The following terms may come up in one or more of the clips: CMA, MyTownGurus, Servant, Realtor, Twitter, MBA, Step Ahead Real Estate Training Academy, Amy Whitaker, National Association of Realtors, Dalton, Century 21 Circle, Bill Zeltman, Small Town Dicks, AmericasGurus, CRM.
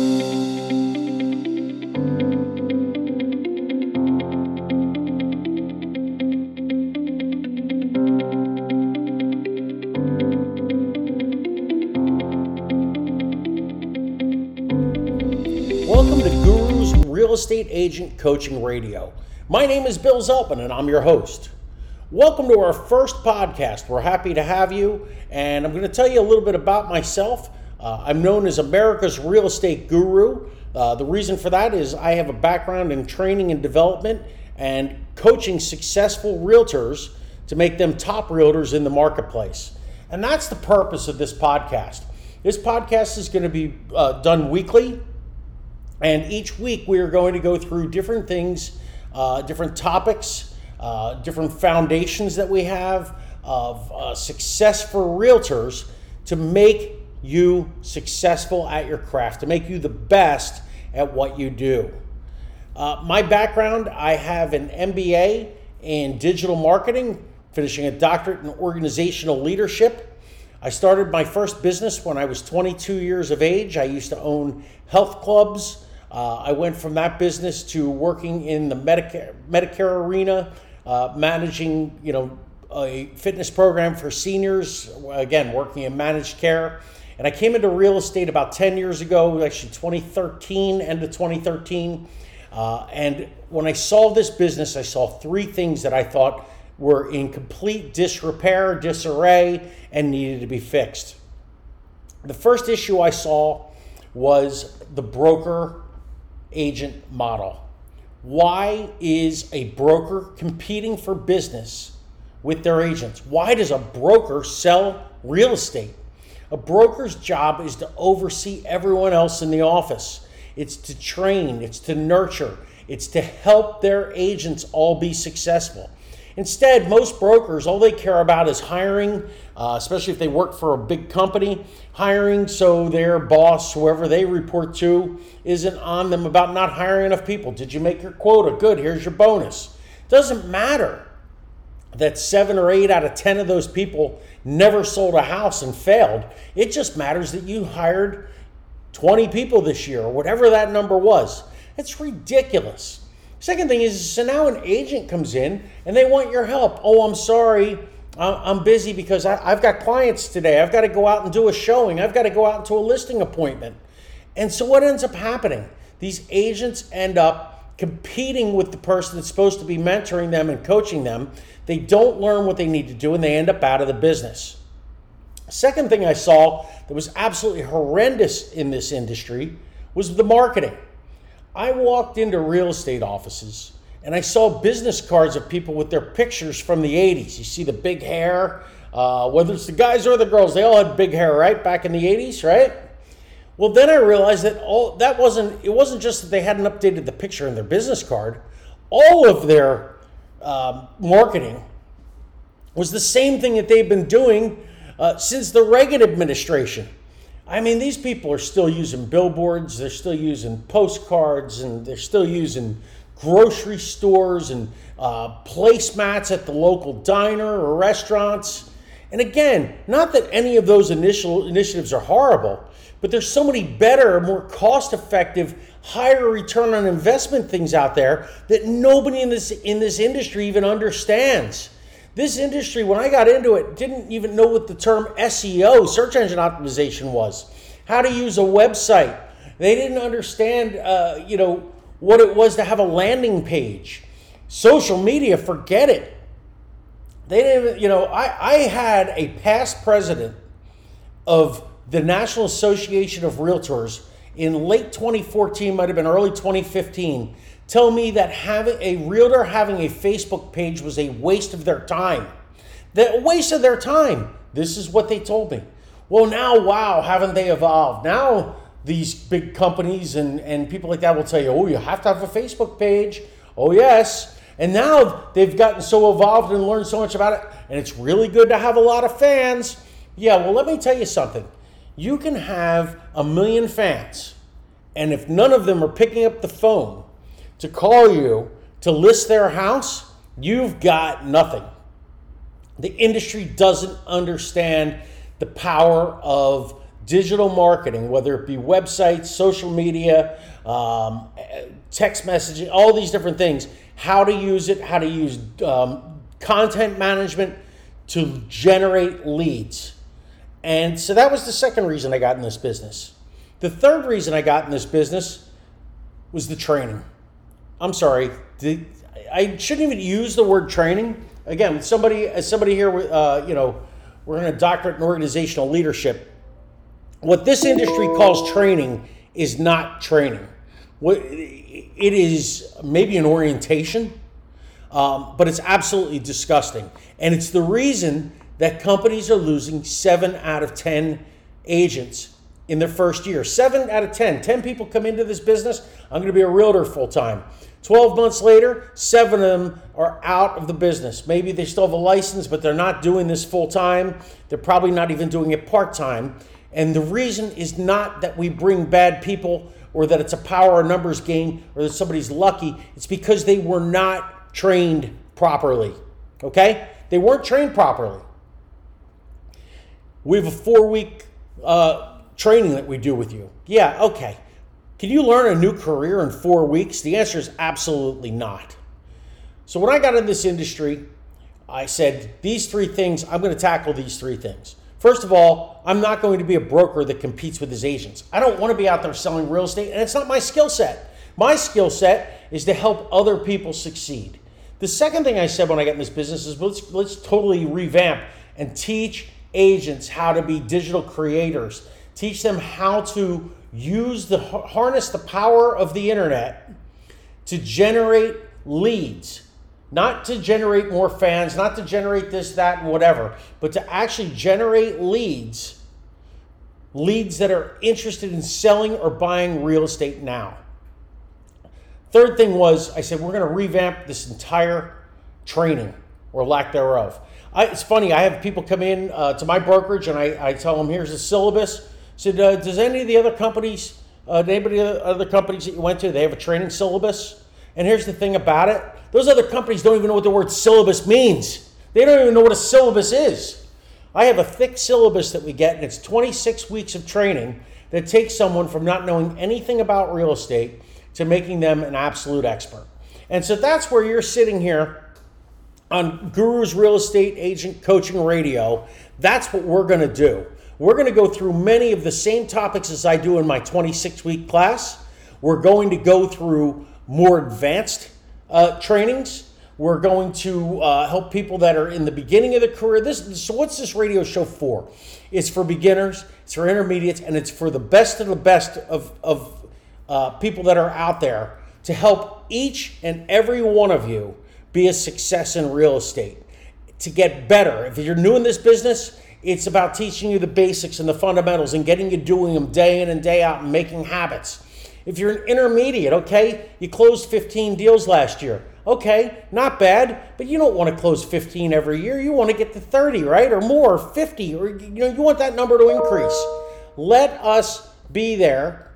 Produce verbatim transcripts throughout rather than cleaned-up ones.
Welcome to Gurus Real Estate Agent Coaching Radio. My name is Bill Zeltman and I'm your host. Welcome to our first podcast. We're happy to have you, and I'm going to tell you a little bit about myself. Uh, I'm known as America's Real Estate Guru. Uh, the reason for that is I have a background in training and development and coaching successful realtors to make them top realtors in the marketplace. And that's the purpose of this podcast. This podcast is going to be uh, done weekly. And each week we are going to go through different things, uh, different topics, uh, different foundations that we have of uh, success for realtors to make you successful at your craft, to make you the best at what you do. Uh, my background, I have an M B A in digital marketing, finishing a doctorate in organizational leadership. I started my first business when I was twenty-two years of age. I used to own health clubs. Uh, I went from that business to working in the Medicare, Medicare arena, uh, managing, you know, a fitness program for seniors, again, working in managed care. And I came into real estate about ten years ago, actually twenty thirteen, end of twenty thirteen. Uh, and when I saw this business, I saw three things that I thought were in complete disrepair, disarray, and needed to be fixed. The first issue I saw was the broker agent model. Why is a broker competing for business with their agents? Why does a broker sell real estate? A broker's job is to oversee everyone else in the office. It's to train, it's to nurture, it's to help their agents all be successful. Instead, most brokers, all they care about is hiring, uh, especially if they work for a big company, hiring so their boss, whoever they report to, isn't on them about not hiring enough people. Did you make your quota? Good, here's your bonus. Doesn't matter that seven or eight out of ten of those people never sold a house and failed. It just matters that you hired twenty people this year or whatever that number was. It's ridiculous. Second thing is, so now an agent comes in and they want your help. Oh, I'm sorry, I'm busy because I've got clients today. I've got to go out and do a showing. I've got to go out to a listing appointment. And so what ends up happening? These agents end up competing with the person that's supposed to be mentoring them and coaching them. They don't learn what they need to do and they end up out of the business. Second thing I saw that was absolutely horrendous in this industry was the marketing. I walked into real estate offices and I saw business cards of people with their pictures from the eighties. You see the big hair, uh, whether it's the guys or the girls, they all had big hair, right? Back in the eighties, right? Well, then I realized that all that wasn't, it wasn't just that they hadn't updated the picture in their business card. All of their uh, marketing was the same thing that they've been doing uh, since the Reagan administration. I mean, these people are still using billboards, they're still using postcards, and they're still using grocery stores and uh, placemats at the local diner or restaurants. And again, not that any of those initial initiatives are horrible, but there's so many better, more cost-effective, higher return on investment things out there that nobody in this, in this industry even understands. This industry, when I got into it, didn't even know what the term S E O, search engine optimization, was. How to use a website. They didn't understand, uh, you know, what it was to have a landing page. Social media, forget it. They didn't, you know, I, I had a past president of the National Association of Realtors in late twenty fourteen, might have been early twenty fifteen, tell me that having a realtor having a Facebook page was a waste of their time. The waste of their time. This is what they told me. Well, now, wow, haven't they evolved? Now these big companies and, and people like that will tell you, oh, you have to have a Facebook page. Oh, yes. And now they've gotten so evolved and learned so much about it. And it's really good to have a lot of fans. Yeah, well, let me tell you something. You can have a million fans. And if none of them are picking up the phone to call you to list their house, you've got nothing. The industry doesn't understand the power of digital marketing, whether it be websites, social media, um, text messaging, all these different things, how to use it, how to use um, content management to generate leads. And so that was the second reason I got in this business. The third reason I got in this business was the training. I'm sorry, the, I shouldn't even use the word training. Again, somebody, as somebody here, uh, you know, we're in a doctorate in organizational leadership. What this industry calls training is not training. What, it is maybe an orientation, um, but it's absolutely disgusting. And it's the reason that companies are losing seven out of ten agents in their first year. seven out of ten. ten people come into this business, I'm gonna be a realtor full time. twelve months later, seven of them are out of the business. Maybe they still have a license, but they're not doing this full time. They're probably not even doing it part time. And the reason is not that we bring bad people or that it's a power or numbers game or that somebody's lucky. It's because they were not trained properly, okay? They weren't trained properly. We have a four-week uh, training that we do with you. Yeah, okay. Can you learn a new career in four weeks? The answer is absolutely not. So when I got in this industry, I said, these three things, I'm gonna tackle these three things. First of all, I'm not going to be a broker that competes with his agents. I don't want to be out there selling real estate, and it's not my skill set. My skill set is to help other people succeed. The second thing I said when I got in this business is let's, let's totally revamp and teach agents how to be digital creators. Teach them how to use the harness the power of the internet to generate leads. Not to generate more fans, not to generate this, that, and whatever, but to actually generate leads, leads that are interested in selling or buying real estate now. Third thing was, I said, we're gonna revamp this entire training or lack thereof. I, it's funny, I have people come in uh, to my brokerage and I, I tell them, here's the syllabus. I said, uh, does any of the other companies, uh, anybody other companies that you went to, they have a training syllabus? And here's the thing about it. Those other companies don't even know what the word syllabus means. They don't even know what a syllabus is. I have a thick syllabus that we get, and it's twenty-six weeks of training that takes someone from not knowing anything about real estate to making them an absolute expert. And so that's where you're sitting here on Gurus Real Estate Agent Coaching Radio. That's what we're gonna do. We're gonna go through many of the same topics as I do in my twenty-six week class. We're going to go through more advanced Uh, trainings. We're going to uh, help people that are in the beginning of the career. This, so what's this radio show for? It's for beginners, it's for intermediates, and it's for the best of the best of, of uh, people that are out there to help each and every one of you be a success in real estate, to get better. If you're new in this business, it's about teaching you the basics and the fundamentals and getting you doing them day in and day out and making habits. If you're an intermediate, okay, you closed fifteen deals last year. Okay, not bad, but you don't want to close fifteen every year. You want to get to thirty, right, or more, or fifty, or you know, you want that number to increase. Let us be there.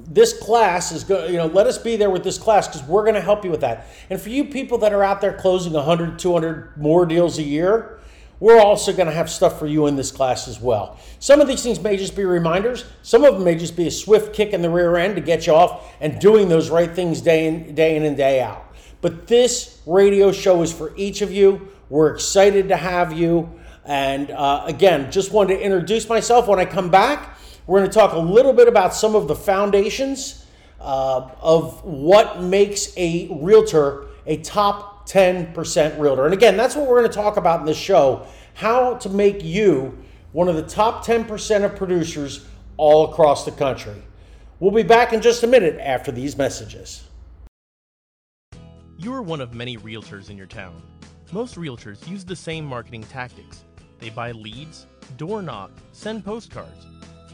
This class is going, you know, let us be there with this class because we're going to help you with that. And for you people that are out there closing one hundred, two hundred more deals a year, we're also going to have stuff for you in this class as well. Some of these things may just be reminders. Some of them may just be a swift kick in the rear end to get you off and doing those right things day in, day in and day out. But this radio show is for each of you. We're excited to have you. And uh, again, just wanted to introduce myself. When I come back, we're going to talk a little bit about some of the foundations uh, of what makes a realtor a top ten percent realtor. And again, that's what we're going to talk about in this show, how to make you one of the top ten percent of producers all across the country. We'll be back in just a minute after these messages. You're one of many realtors in your town. Most realtors use the same marketing tactics. They buy leads, door knock, send postcards.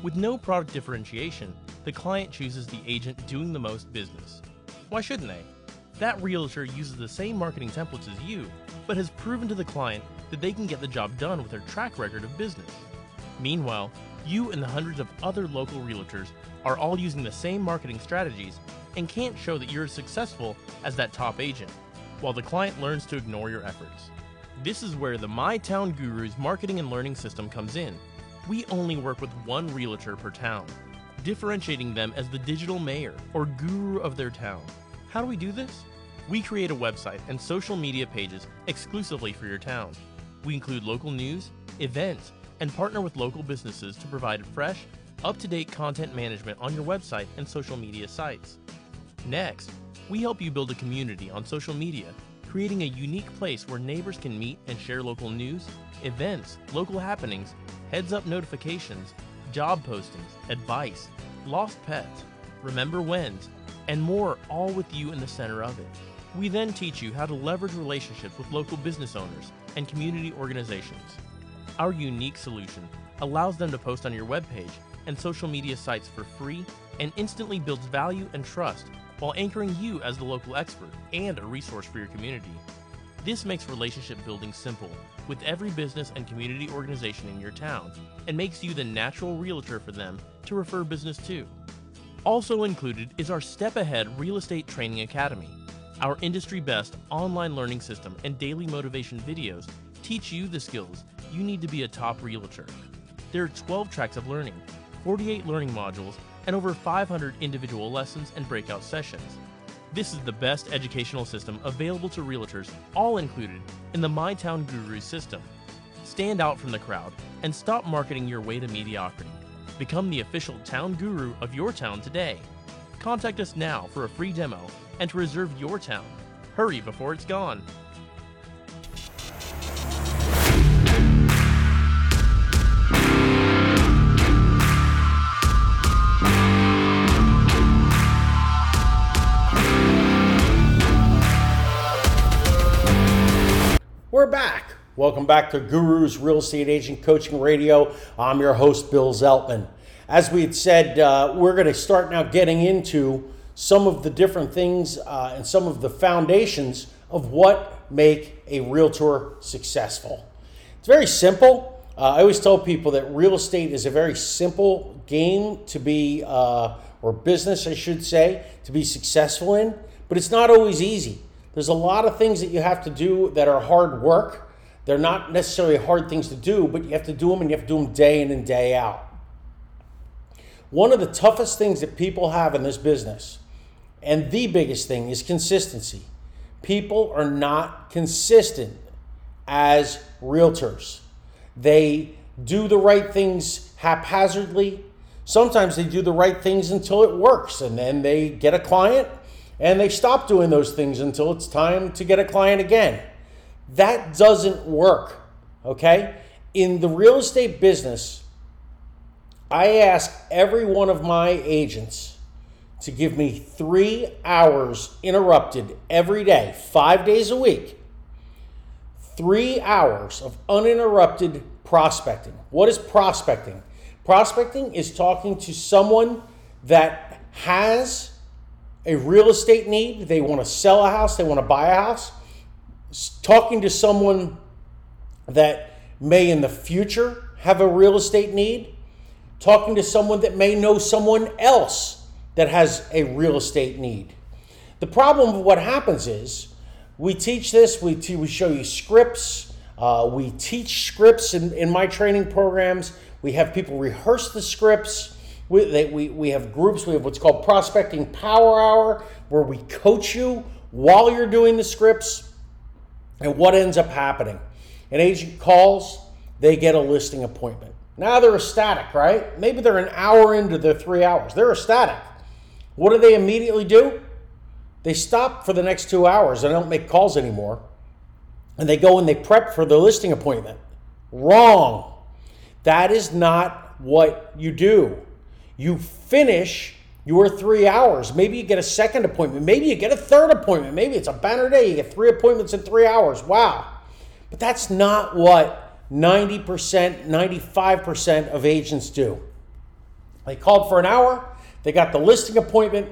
With no product differentiation, the client chooses the agent doing the most business. Why shouldn't they? That realtor uses the same marketing templates as you, but has proven to the client that they can get the job done with their track record of business. Meanwhile, you and the hundreds of other local realtors are all using the same marketing strategies and can't show that you're as successful as that top agent, while the client learns to ignore your efforts. This is where the MyTownGurus marketing and learning system comes in. we only work with one realtor per town, differentiating them as the digital mayor or guru of their town. How do we do this? We create a website and social media pages exclusively for your town. We include local news, events, and partner with local businesses to provide fresh, up-to-date content management on your website and social media sites. Next, we help you build a community on social media, creating a unique place where neighbors can meet and share local news, events, local happenings, heads-up notifications, job postings, advice, lost pets, remember whens, and more, all with you in the center of it. We then teach you how to leverage relationships with local business owners and community organizations. Our unique solution allows them to post on your webpage and social media sites for free and instantly builds value and trust while anchoring you as the local expert and a resource for your community. This makes relationship building simple with every business and community organization in your town and makes you the natural realtor for them to refer business to. Also included is our Step Ahead Real Estate Training Academy. Our industry-best online learning system and daily motivation videos teach you the skills you need to be a top realtor. There are twelve tracks of learning, forty-eight learning modules, and over five hundred individual lessons and breakout sessions. This is the best educational system available to realtors, all included in the MyTownGurus system. Stand out from the crowd and stop marketing your way to mediocrity. Become the official town guru of your town today. Contact us now for a free demo and to reserve your town. Hurry before it's gone. We're back. Welcome back to Gurus Real Estate Agent Coaching Radio. I'm your host, Bill Zeltman. As we had said, uh, we're going to start now getting into some of the different things uh, and some of the foundations of what make a realtor successful. It's very simple. Uh, I always tell people that real estate is a very simple game to be, uh, or business, I should say, to be successful in, but it's not always easy. There's a lot of things that you have to do that are hard work. They're not necessarily hard things to do, but you have to do them, and you have to do them day in and day out. One of the toughest things that people have in this business, and the biggest thing, is consistency. People are not consistent as realtors. They do the right things haphazardly. Sometimes they do the right things until it works, and then they get a client. And they stop doing those things until it's time to get a client again. That doesn't work, okay? In the real estate business, I ask every one of my agents to give me three hours interrupted every day, five days a week, three hours of uninterrupted prospecting. What is prospecting? Prospecting is talking to someone that has a real estate need. They want to sell a house, they want to buy a house. Talking to someone that may in the future have a real estate need. Talking to someone that may know someone else that has a real estate need. The problem of what happens is we teach this, we, t- we show you scripts, uh, we teach scripts in, in my training programs. We have people rehearse the scripts. We, they, we, we have groups, we have what's called Prospecting Power Hour, where we coach you while you're doing the scripts. And what ends up happening? An agent calls, they get a listing appointment. Now they're ecstatic, right? Maybe they're an hour into their three hours. They're ecstatic. What do they immediately do? They stop for the next two hours. They don't make calls anymore. And they go and they prep for the listing appointment. Wrong. That is not what you do. You finish your three hours. Maybe you get a second appointment. Maybe you get a third appointment. Maybe it's a banner day. You get three appointments in three hours. Wow. But that's not what ninety percent, ninety-five percent of agents do. They called for an hour. They got the listing appointment.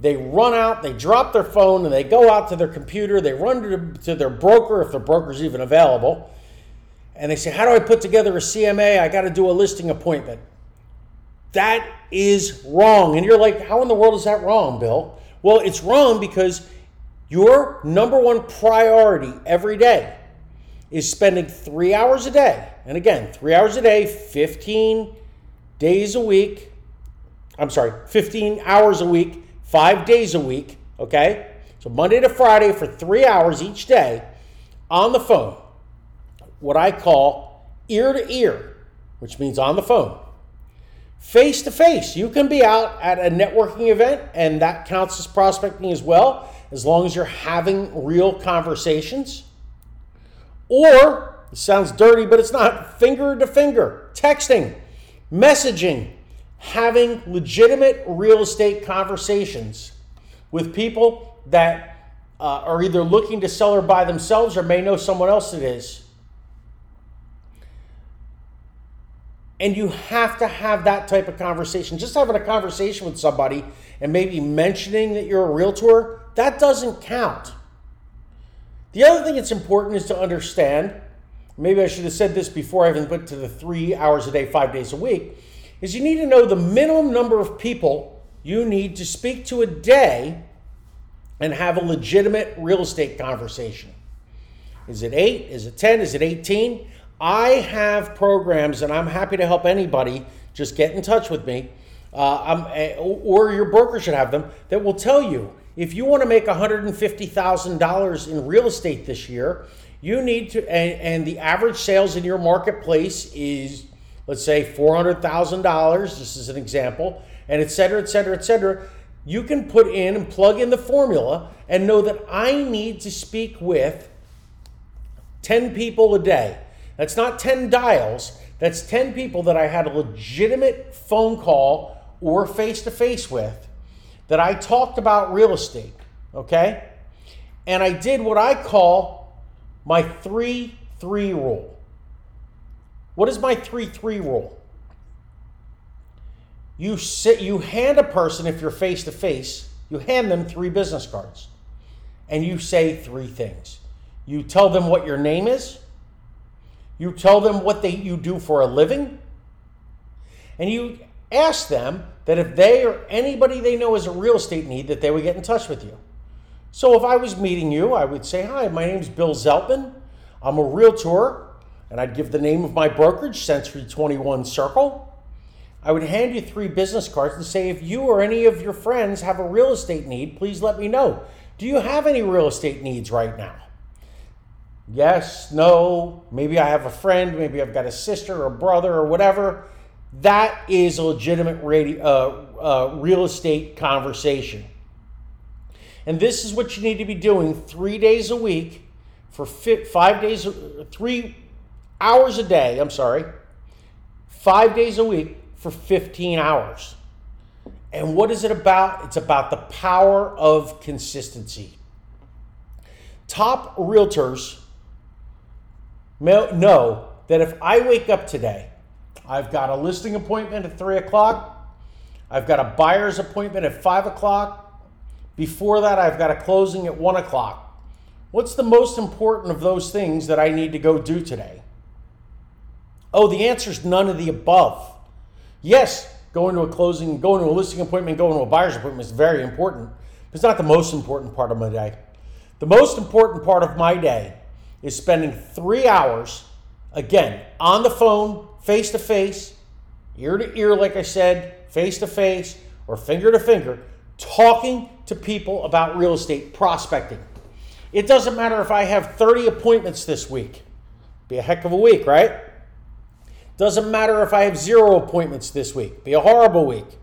They run out. They drop their phone, and they go out to their computer. They run to their broker, if their broker's even available. And they say, how do I put together a C M A? I got to do a listing appointment. That is wrong. And you're like, how in the world is that wrong, Bill? Well, it's wrong because your number one priority every day is spending three hours a day. And again, three hours a day, fifteen days a week. I'm sorry, fifteen hours a week, five days a week. Okay. So Monday to Friday for three hours each day on the phone, what I call ear to ear, which means on the phone. Face to face, you can be out at a networking event and that counts as prospecting as well, as long as you're having real conversations. Or, it sounds dirty, but it's not, finger to finger, texting, messaging, having legitimate real estate conversations with people that uh, are either looking to sell or buy themselves or may know someone else that is. And you have to have that type of conversation. Just having a conversation with somebody and maybe mentioning that you're a realtor, that doesn't count. The other thing that's important is to understand, maybe I should have said this before I even put to the three hours a day, five days a week, is you need to know the minimum number of people you need to speak to a day and have a legitimate real estate conversation. Is it eight? Is it ten? Is it eighteen? I have programs, and I'm happy to help anybody. Just get in touch with me, uh, I'm, or your broker should have them, that will tell you if you want to make one hundred fifty thousand dollars in real estate this year, you need to, and, and the average sales in your marketplace is, let's say, four hundred thousand dollars. This is an example, and et cetera, et cetera, et cetera. You can put in and plug in the formula and know that I need to speak with ten people a day. That's not ten dials, that's ten people that I had a legitimate phone call or face-to-face with that I talked about real estate, okay? And I did what I call my three three rule. What is my three three rule? You sit, you hand a person, if you're face-to-face, you hand them three business cards and you say three things. You tell them what your name is, you tell them what they you do for a living, and you ask them that if they or anybody they know is a real estate need, that they would get in touch with you. So if I was meeting you, I would say, hi, my name's Bill Zeltman. I'm a realtor, and I'd give the name of my brokerage, Century twenty-one Circle. I would hand you three business cards and say, if you or any of your friends have a real estate need, please let me know. Do you have any real estate needs right now? Yes, no, maybe I have a friend, maybe I've got a sister or a brother or whatever. That is a legitimate radio, uh, uh, real estate conversation. And this is what you need to be doing three days a week for five days, three hours a day, I'm sorry, five days a week for fifteen hours. And what is it about? It's about the power of consistency. Top realtors know that if I wake up today, I've got a listing appointment at three o'clock, I've got a buyer's appointment at five o'clock, before that I've got a closing at one o'clock. What's the most important of those things that I need to go do today? Oh, the answer is none of the above. Yes, going to a closing, going to a listing appointment, going to a buyer's appointment is very important, but it's not the most important part of my day. The most important part of my day is spending three hours, again, on the phone, face-to-face, ear-to-ear, like I said, face-to-face, or finger-to-finger, talking to people about real estate, prospecting. It doesn't matter if I have thirty appointments this week. Be a heck of a week, right? Doesn't matter if I have zero appointments this week. Be a horrible week.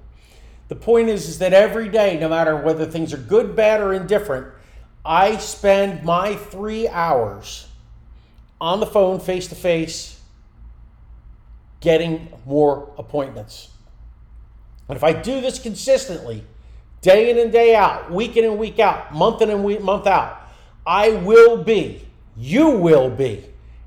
The point is, is that every day, no matter whether things are good, bad, or indifferent, I spend my three hours on the phone, face-to-face, getting more appointments. And if I do this consistently, day in and day out, week in and week out, month in and week, month out, I will be, you will be,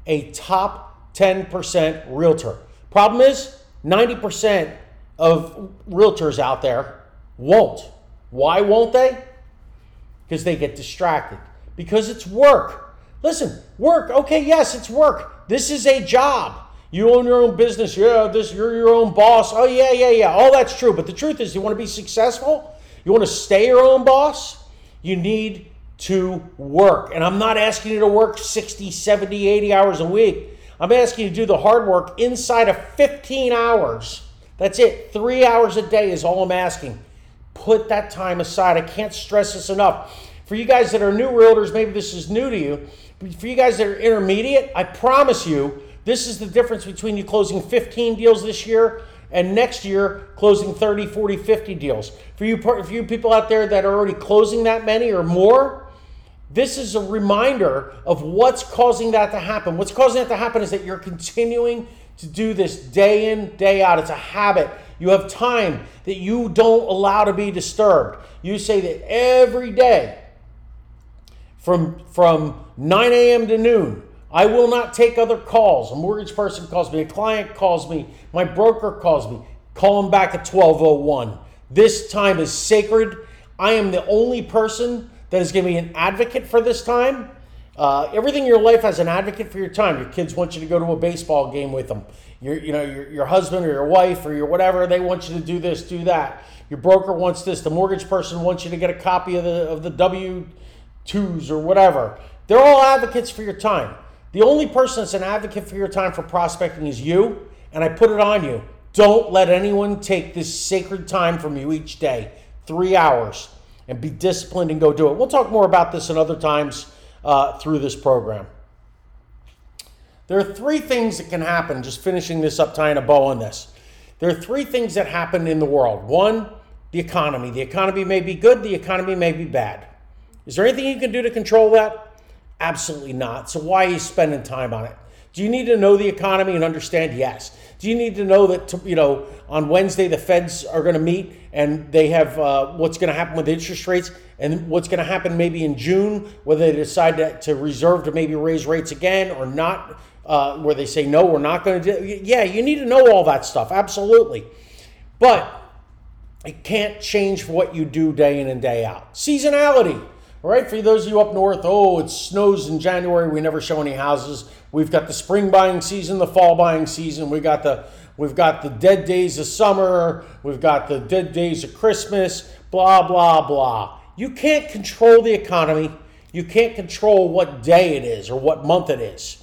a top ten percent realtor. Problem is, ninety percent of realtors out there won't. Why won't they? Because they get distracted, because it's work. Listen, work, okay, yes, it's work. This is a job. You own your own business, yeah, this, you're your own boss. Oh yeah, yeah, yeah, all that's true. But the truth is, you wanna be successful? You wanna stay your own boss? You need to work. And I'm not asking you to work sixty, seventy, eighty hours a week. I'm asking you to do the hard work inside of fifteen hours. That's it. Three hours a day is all I'm asking. Put that time aside. I can't stress this enough. For you guys that are new realtors, maybe this is new to you. For you guys that are intermediate, I promise you, this is the difference between you closing fifteen deals this year and next year closing thirty, forty, fifty deals. For you, for you people out there that are already closing that many or more, this is a reminder of what's causing that to happen. What's causing that to happen is that you're continuing to do this day in, day out. It's a habit. You have time that you don't allow to be disturbed. You say that every day from, from nine a.m. to noon, I will not take other calls. A mortgage person calls me, a client calls me, my broker calls me. Call them back at twelve oh one. This time is sacred. I am the only person that is going to be an advocate for this time. Uh, everything in your life has an advocate for your time. Your kids want you to go to a baseball game with them. Your, you know, your, your husband or your wife or your whatever, they want you to do this, do that. Your broker wants this. The mortgage person wants you to get a copy of the, of the W two's or whatever. They're all advocates for your time. The only person that's an advocate for your time for prospecting is you, and I put it on you. Don't let anyone take this sacred time from you each day, three hours, and be disciplined and go do it. We'll talk more about this in other times uh, through this program. There are three things that can happen, just finishing this up, tying a bow on this. There are three things that happen in the world. One, the economy. The economy may be good, the economy may be bad. Is there anything you can do to control that? Absolutely not. So why are you spending time on it? Do you need to know the economy and understand? Yes. Do you need to know that, you know, on Wednesday the Feds are going to meet and they have uh, what's going to happen with interest rates and what's going to happen maybe in June, whether they decide to, to reserve to maybe raise rates again or not, uh, where they say, no, we're not going to do. Yeah, you need to know all that stuff. Absolutely. But it can't change what you do day in and day out. Seasonality. All right, for those of you up north, oh, it snows in January. We never show any houses. We've got the spring buying season, the fall buying season. We got the we've got the dead days of summer. We've got the dead days of Christmas. Blah blah blah. You can't control the economy. You can't control what day it is or what month it is.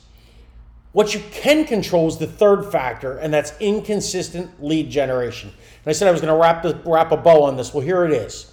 What you can control is the third factor, and that's inconsistent lead generation. And I said I was going to wrap the, wrap a bow on this. Well, here it is.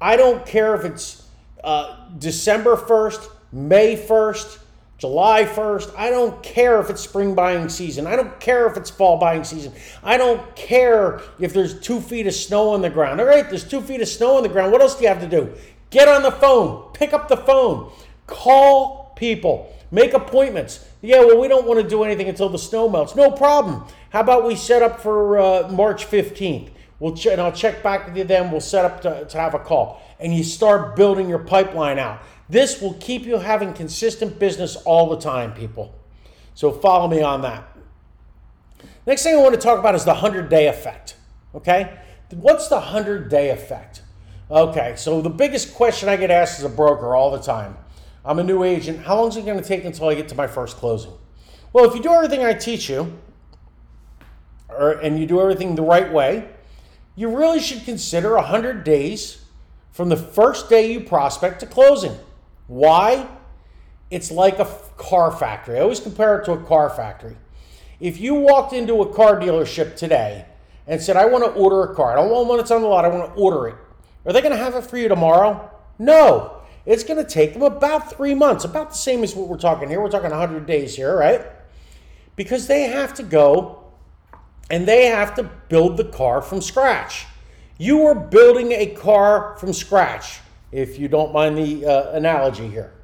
I don't care if it's Uh, December first, May first, July first. I don't care if it's spring buying season. I don't care if it's fall buying season. I don't care if there's two feet of snow on the ground. All right, there's two feet of snow on the ground. What else do you have to do? Get on the phone. Pick up the phone. Call people. Make appointments. Yeah, well, we don't want to do anything until the snow melts. No problem. How about we set up for uh, March fifteenth? We'll ch- and I'll check back with you then. We'll set up to, to have a call. And you start building your pipeline out. This will keep you having consistent business all the time, people. So follow me on that. Next thing I want to talk about is the hundred-day effect, okay? What's the hundred-day effect? Okay, so the biggest question I get asked as a broker all the time, I'm a new agent, how long is it going to take until I get to my first closing? Well, if you do everything I teach you, or, and you do everything the right way, you really should consider one hundred days from the first day you prospect to closing. Why? It's like a car factory. I always compare it to a car factory. If you walked into a car dealership today and said, I want to order a car. I don't want one that's on the lot. I want to order it. Are they going to have it for you tomorrow? No. It's going to take them about three months, about the same as what we're talking here. We're talking one hundred days here, right? Because they have to go and they have to build the car from scratch. You are building a car from scratch, if you don't mind the uh, analogy here.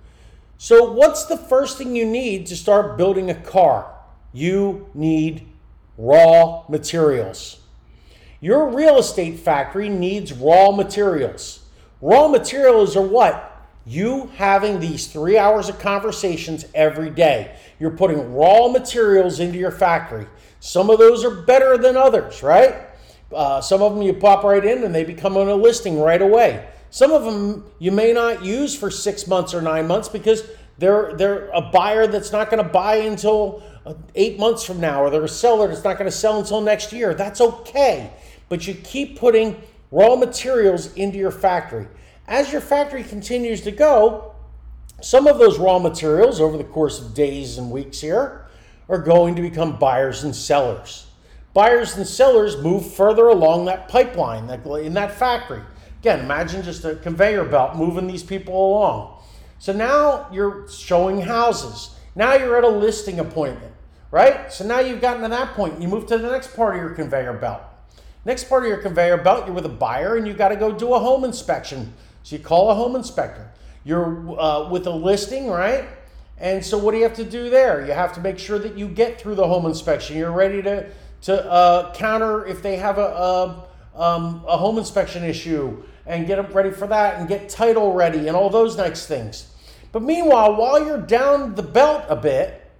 So what's the first thing you need to start building a car? You need raw materials. Your real estate factory needs raw materials. Raw materials are what? You having these three hours of conversations every day. You're putting raw materials into your factory. Some of those are better than others, right? Uh, some of them you pop right in and they become on a listing right away. Some of them you may not use for six months or nine months because they're, they're a buyer that's not going to buy until eight months from now, or they're a seller that's not going to sell until next year. That's okay. But you keep putting raw materials into your factory. As your factory continues to go, some of those raw materials over the course of days and weeks here are going to become buyers and sellers. Buyers and sellers move further along that pipeline that in that factory. Again, imagine just a conveyor belt moving these people along. So now you're showing houses. Now you're at a listing appointment, right? So now you've gotten to that point. You move to the next part of your conveyor belt. Next part of your conveyor belt, you're with a buyer and you got to go do a home inspection. So you call a home inspector. You're uh, with a listing, right? And so what do you have to do there? You have to make sure that you get through the home inspection. You're ready to, to uh, counter if they have a, a, um, a home inspection issue and get them ready for that and get title ready and all those next things. But meanwhile, while you're down the belt a bit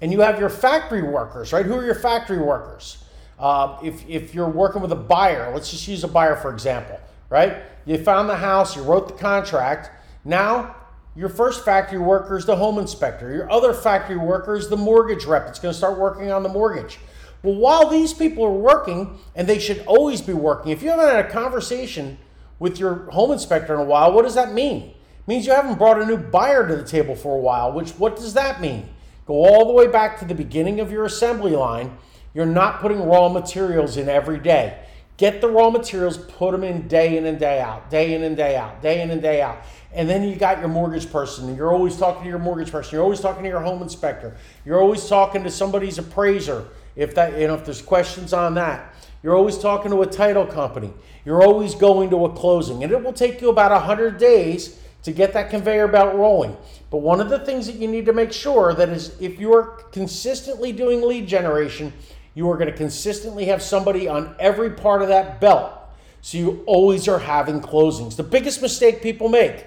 and you have your factory workers, right? Who are your factory workers? Uh, if, if you're working with a buyer, let's just use a buyer for example, right? You found the house, you wrote the contract. Now, your first factory worker is the home inspector. Your other factory worker is the mortgage rep. It's gonna start working on the mortgage. Well, while these people are working, and they should always be working, if you haven't had a conversation with your home inspector in a while, what does that mean? It means you haven't brought a new buyer to the table for a while, which, what does that mean? Go all the way back to the beginning of your assembly line. You're not putting raw materials in every day. Get the raw materials, put them in day in and day out, day in and day out, day in and day out. And then you got your mortgage person, and you're always talking to your mortgage person. You're always talking to your home inspector. You're always talking to somebody's appraiser. If that, you know, if there's questions on that, you're always talking to a title company. You're always going to a closing, and it will take you about one hundred days to get that conveyor belt rolling. But one of the things that you need to make sure that is, if you are consistently doing lead generation, you are going to consistently have somebody on every part of that belt. So you always are having closings. The biggest mistake people make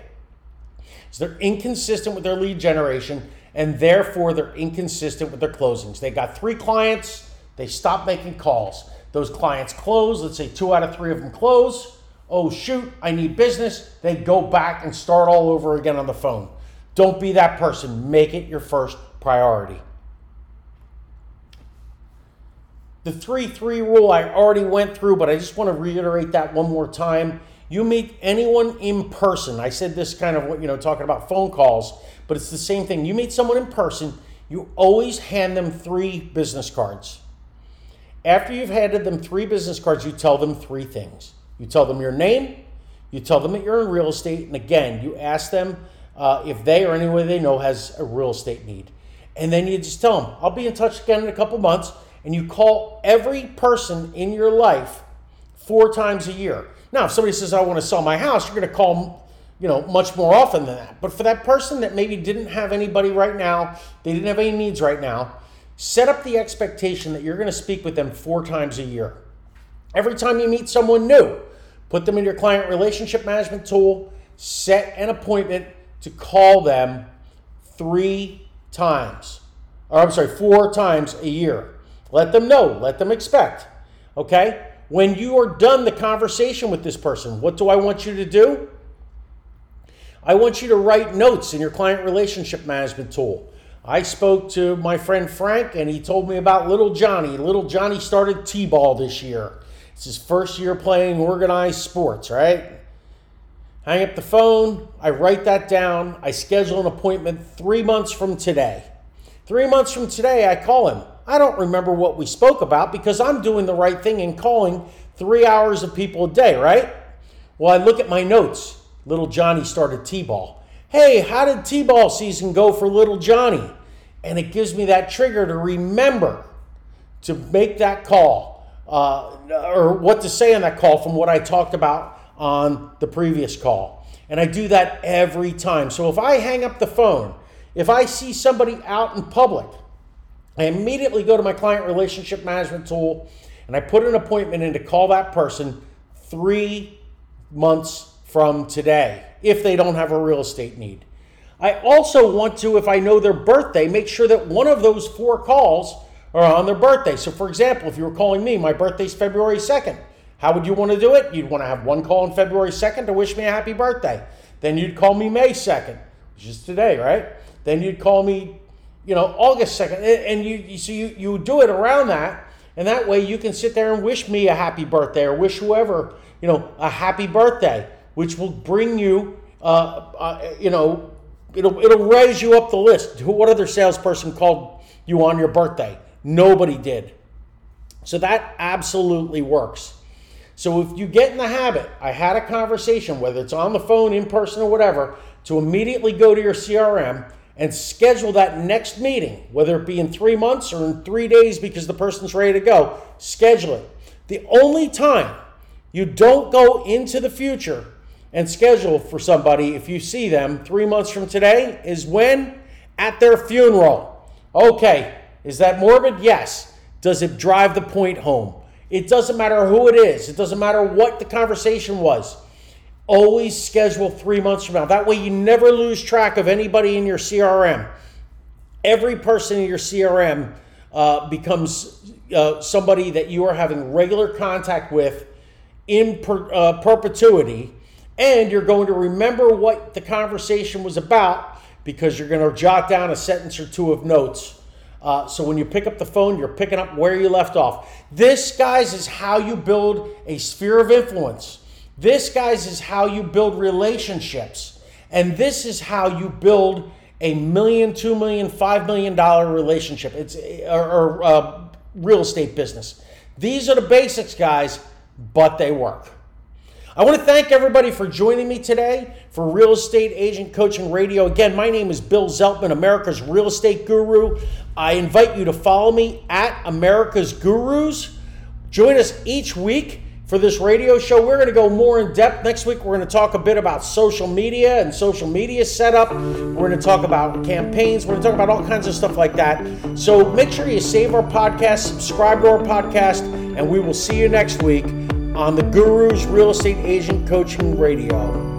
is they're inconsistent with their lead generation, and therefore they're inconsistent with their closings. They got three clients, they stop making calls. Those clients close, let's say two out of three of them close. Oh shoot, I need business. They go back and start all over again on the phone. Don't be that person. Make it your first priority. The three three rule I already went through, but I just want to reiterate that one more time. You meet anyone in person. I said this kind of, you know, talking about phone calls, but it's the same thing. You meet someone in person, you always hand them three business cards. After you've handed them three business cards, you tell them three things. You tell them your name, you tell them that you're in real estate, and again, you ask them uh, if they or anyone they know has a real estate need. And then you just tell them, I'll be in touch again in a couple months. And you call every person in your life four times a year. Now, if somebody says, I want to sell my house, you're going to call them, you know, much more often than that. But for that person that maybe didn't have anybody right now, they didn't have any needs right now, set up the expectation that you're going to speak with them four times a year. Every time you meet someone new, put them in your client relationship management tool, set an appointment to call them three times, or I'm sorry, four times a year. Let them know, let them expect, okay? When you are done the conversation with this person, what do I want you to do? I want you to write notes in your client relationship management tool. I spoke to my friend Frank, and he told me about Little Johnny. Little Johnny started T-ball this year. It's his first year playing organized sports, right? Hang up the phone, I write that down, I schedule an appointment three months from today. Three months from today, I call him. I don't remember what we spoke about because I'm doing the right thing and calling three hours of people a day, right? Well, I look at my notes. Little Johnny started T-ball. Hey, how did T-ball season go for Little Johnny? And it gives me that trigger to remember to make that call uh, or what to say on that call from what I talked about on the previous call. And I do that every time. So if I hang up the phone, if I see somebody out in public, I immediately go to my client relationship management tool and I put an appointment in to call that person three months from today if they don't have a real estate need. I also want to, if I know their birthday, make sure that one of those four calls are on their birthday. So for example, if you were calling me, my birthday's February second. How would you want to do it? You'd want to have one call on February second to wish me a happy birthday. Then you'd call me May second, which is today, right? Then you'd call me, you know, August second, and you, you so you, you do it around that, and that way you can sit there and wish me a happy birthday or wish whoever, you know, a happy birthday. which will bring you, uh, uh, you know, it'll it'll raise you up the list. What other salesperson called you on your birthday? Nobody did. So that absolutely works. So if you get in the habit, I had a conversation, whether it's on the phone, in person, or whatever, to immediately go to your C R M and schedule that next meeting, whether it be in three months or in three days because the person's ready to go, schedule it. The only time you don't go into the future and schedule for somebody, if you see them three months from today, is when? At their funeral. Okay, is that morbid? Yes. Does it drive the point home? It doesn't matter who it is. It doesn't matter what the conversation was. Always schedule three months from now. That way you never lose track of anybody in your C R M. Every person in your C R M uh, becomes uh, somebody that you are having regular contact with in per, uh, perpetuity, and you're going to remember what the conversation was about because you're going to jot down a sentence or two of notes. Uh, so when you pick up the phone, you're picking up where you left off. This, guys, is how you build a sphere of influence. This, guys, is how you build relationships. And this is how you build a million, two million, five million dollar relationship. It's or, or uh, real estate business. These are the basics, guys, but they work. I want to thank everybody for joining me today for Real Estate Agent Coaching Radio. Again, my name is Bill Zeltman, America's Real Estate Guru. I invite you to follow me at AmericasGurus. Join us each week for this radio show. We're going to go more in depth. Next week, we're going to talk a bit about social media and social media setup. We're going to talk about campaigns. We're going to talk about all kinds of stuff like that. So make sure you save our podcast, subscribe to our podcast, and we will see you next week on the Gurus Real Estate Agent Coaching Radio.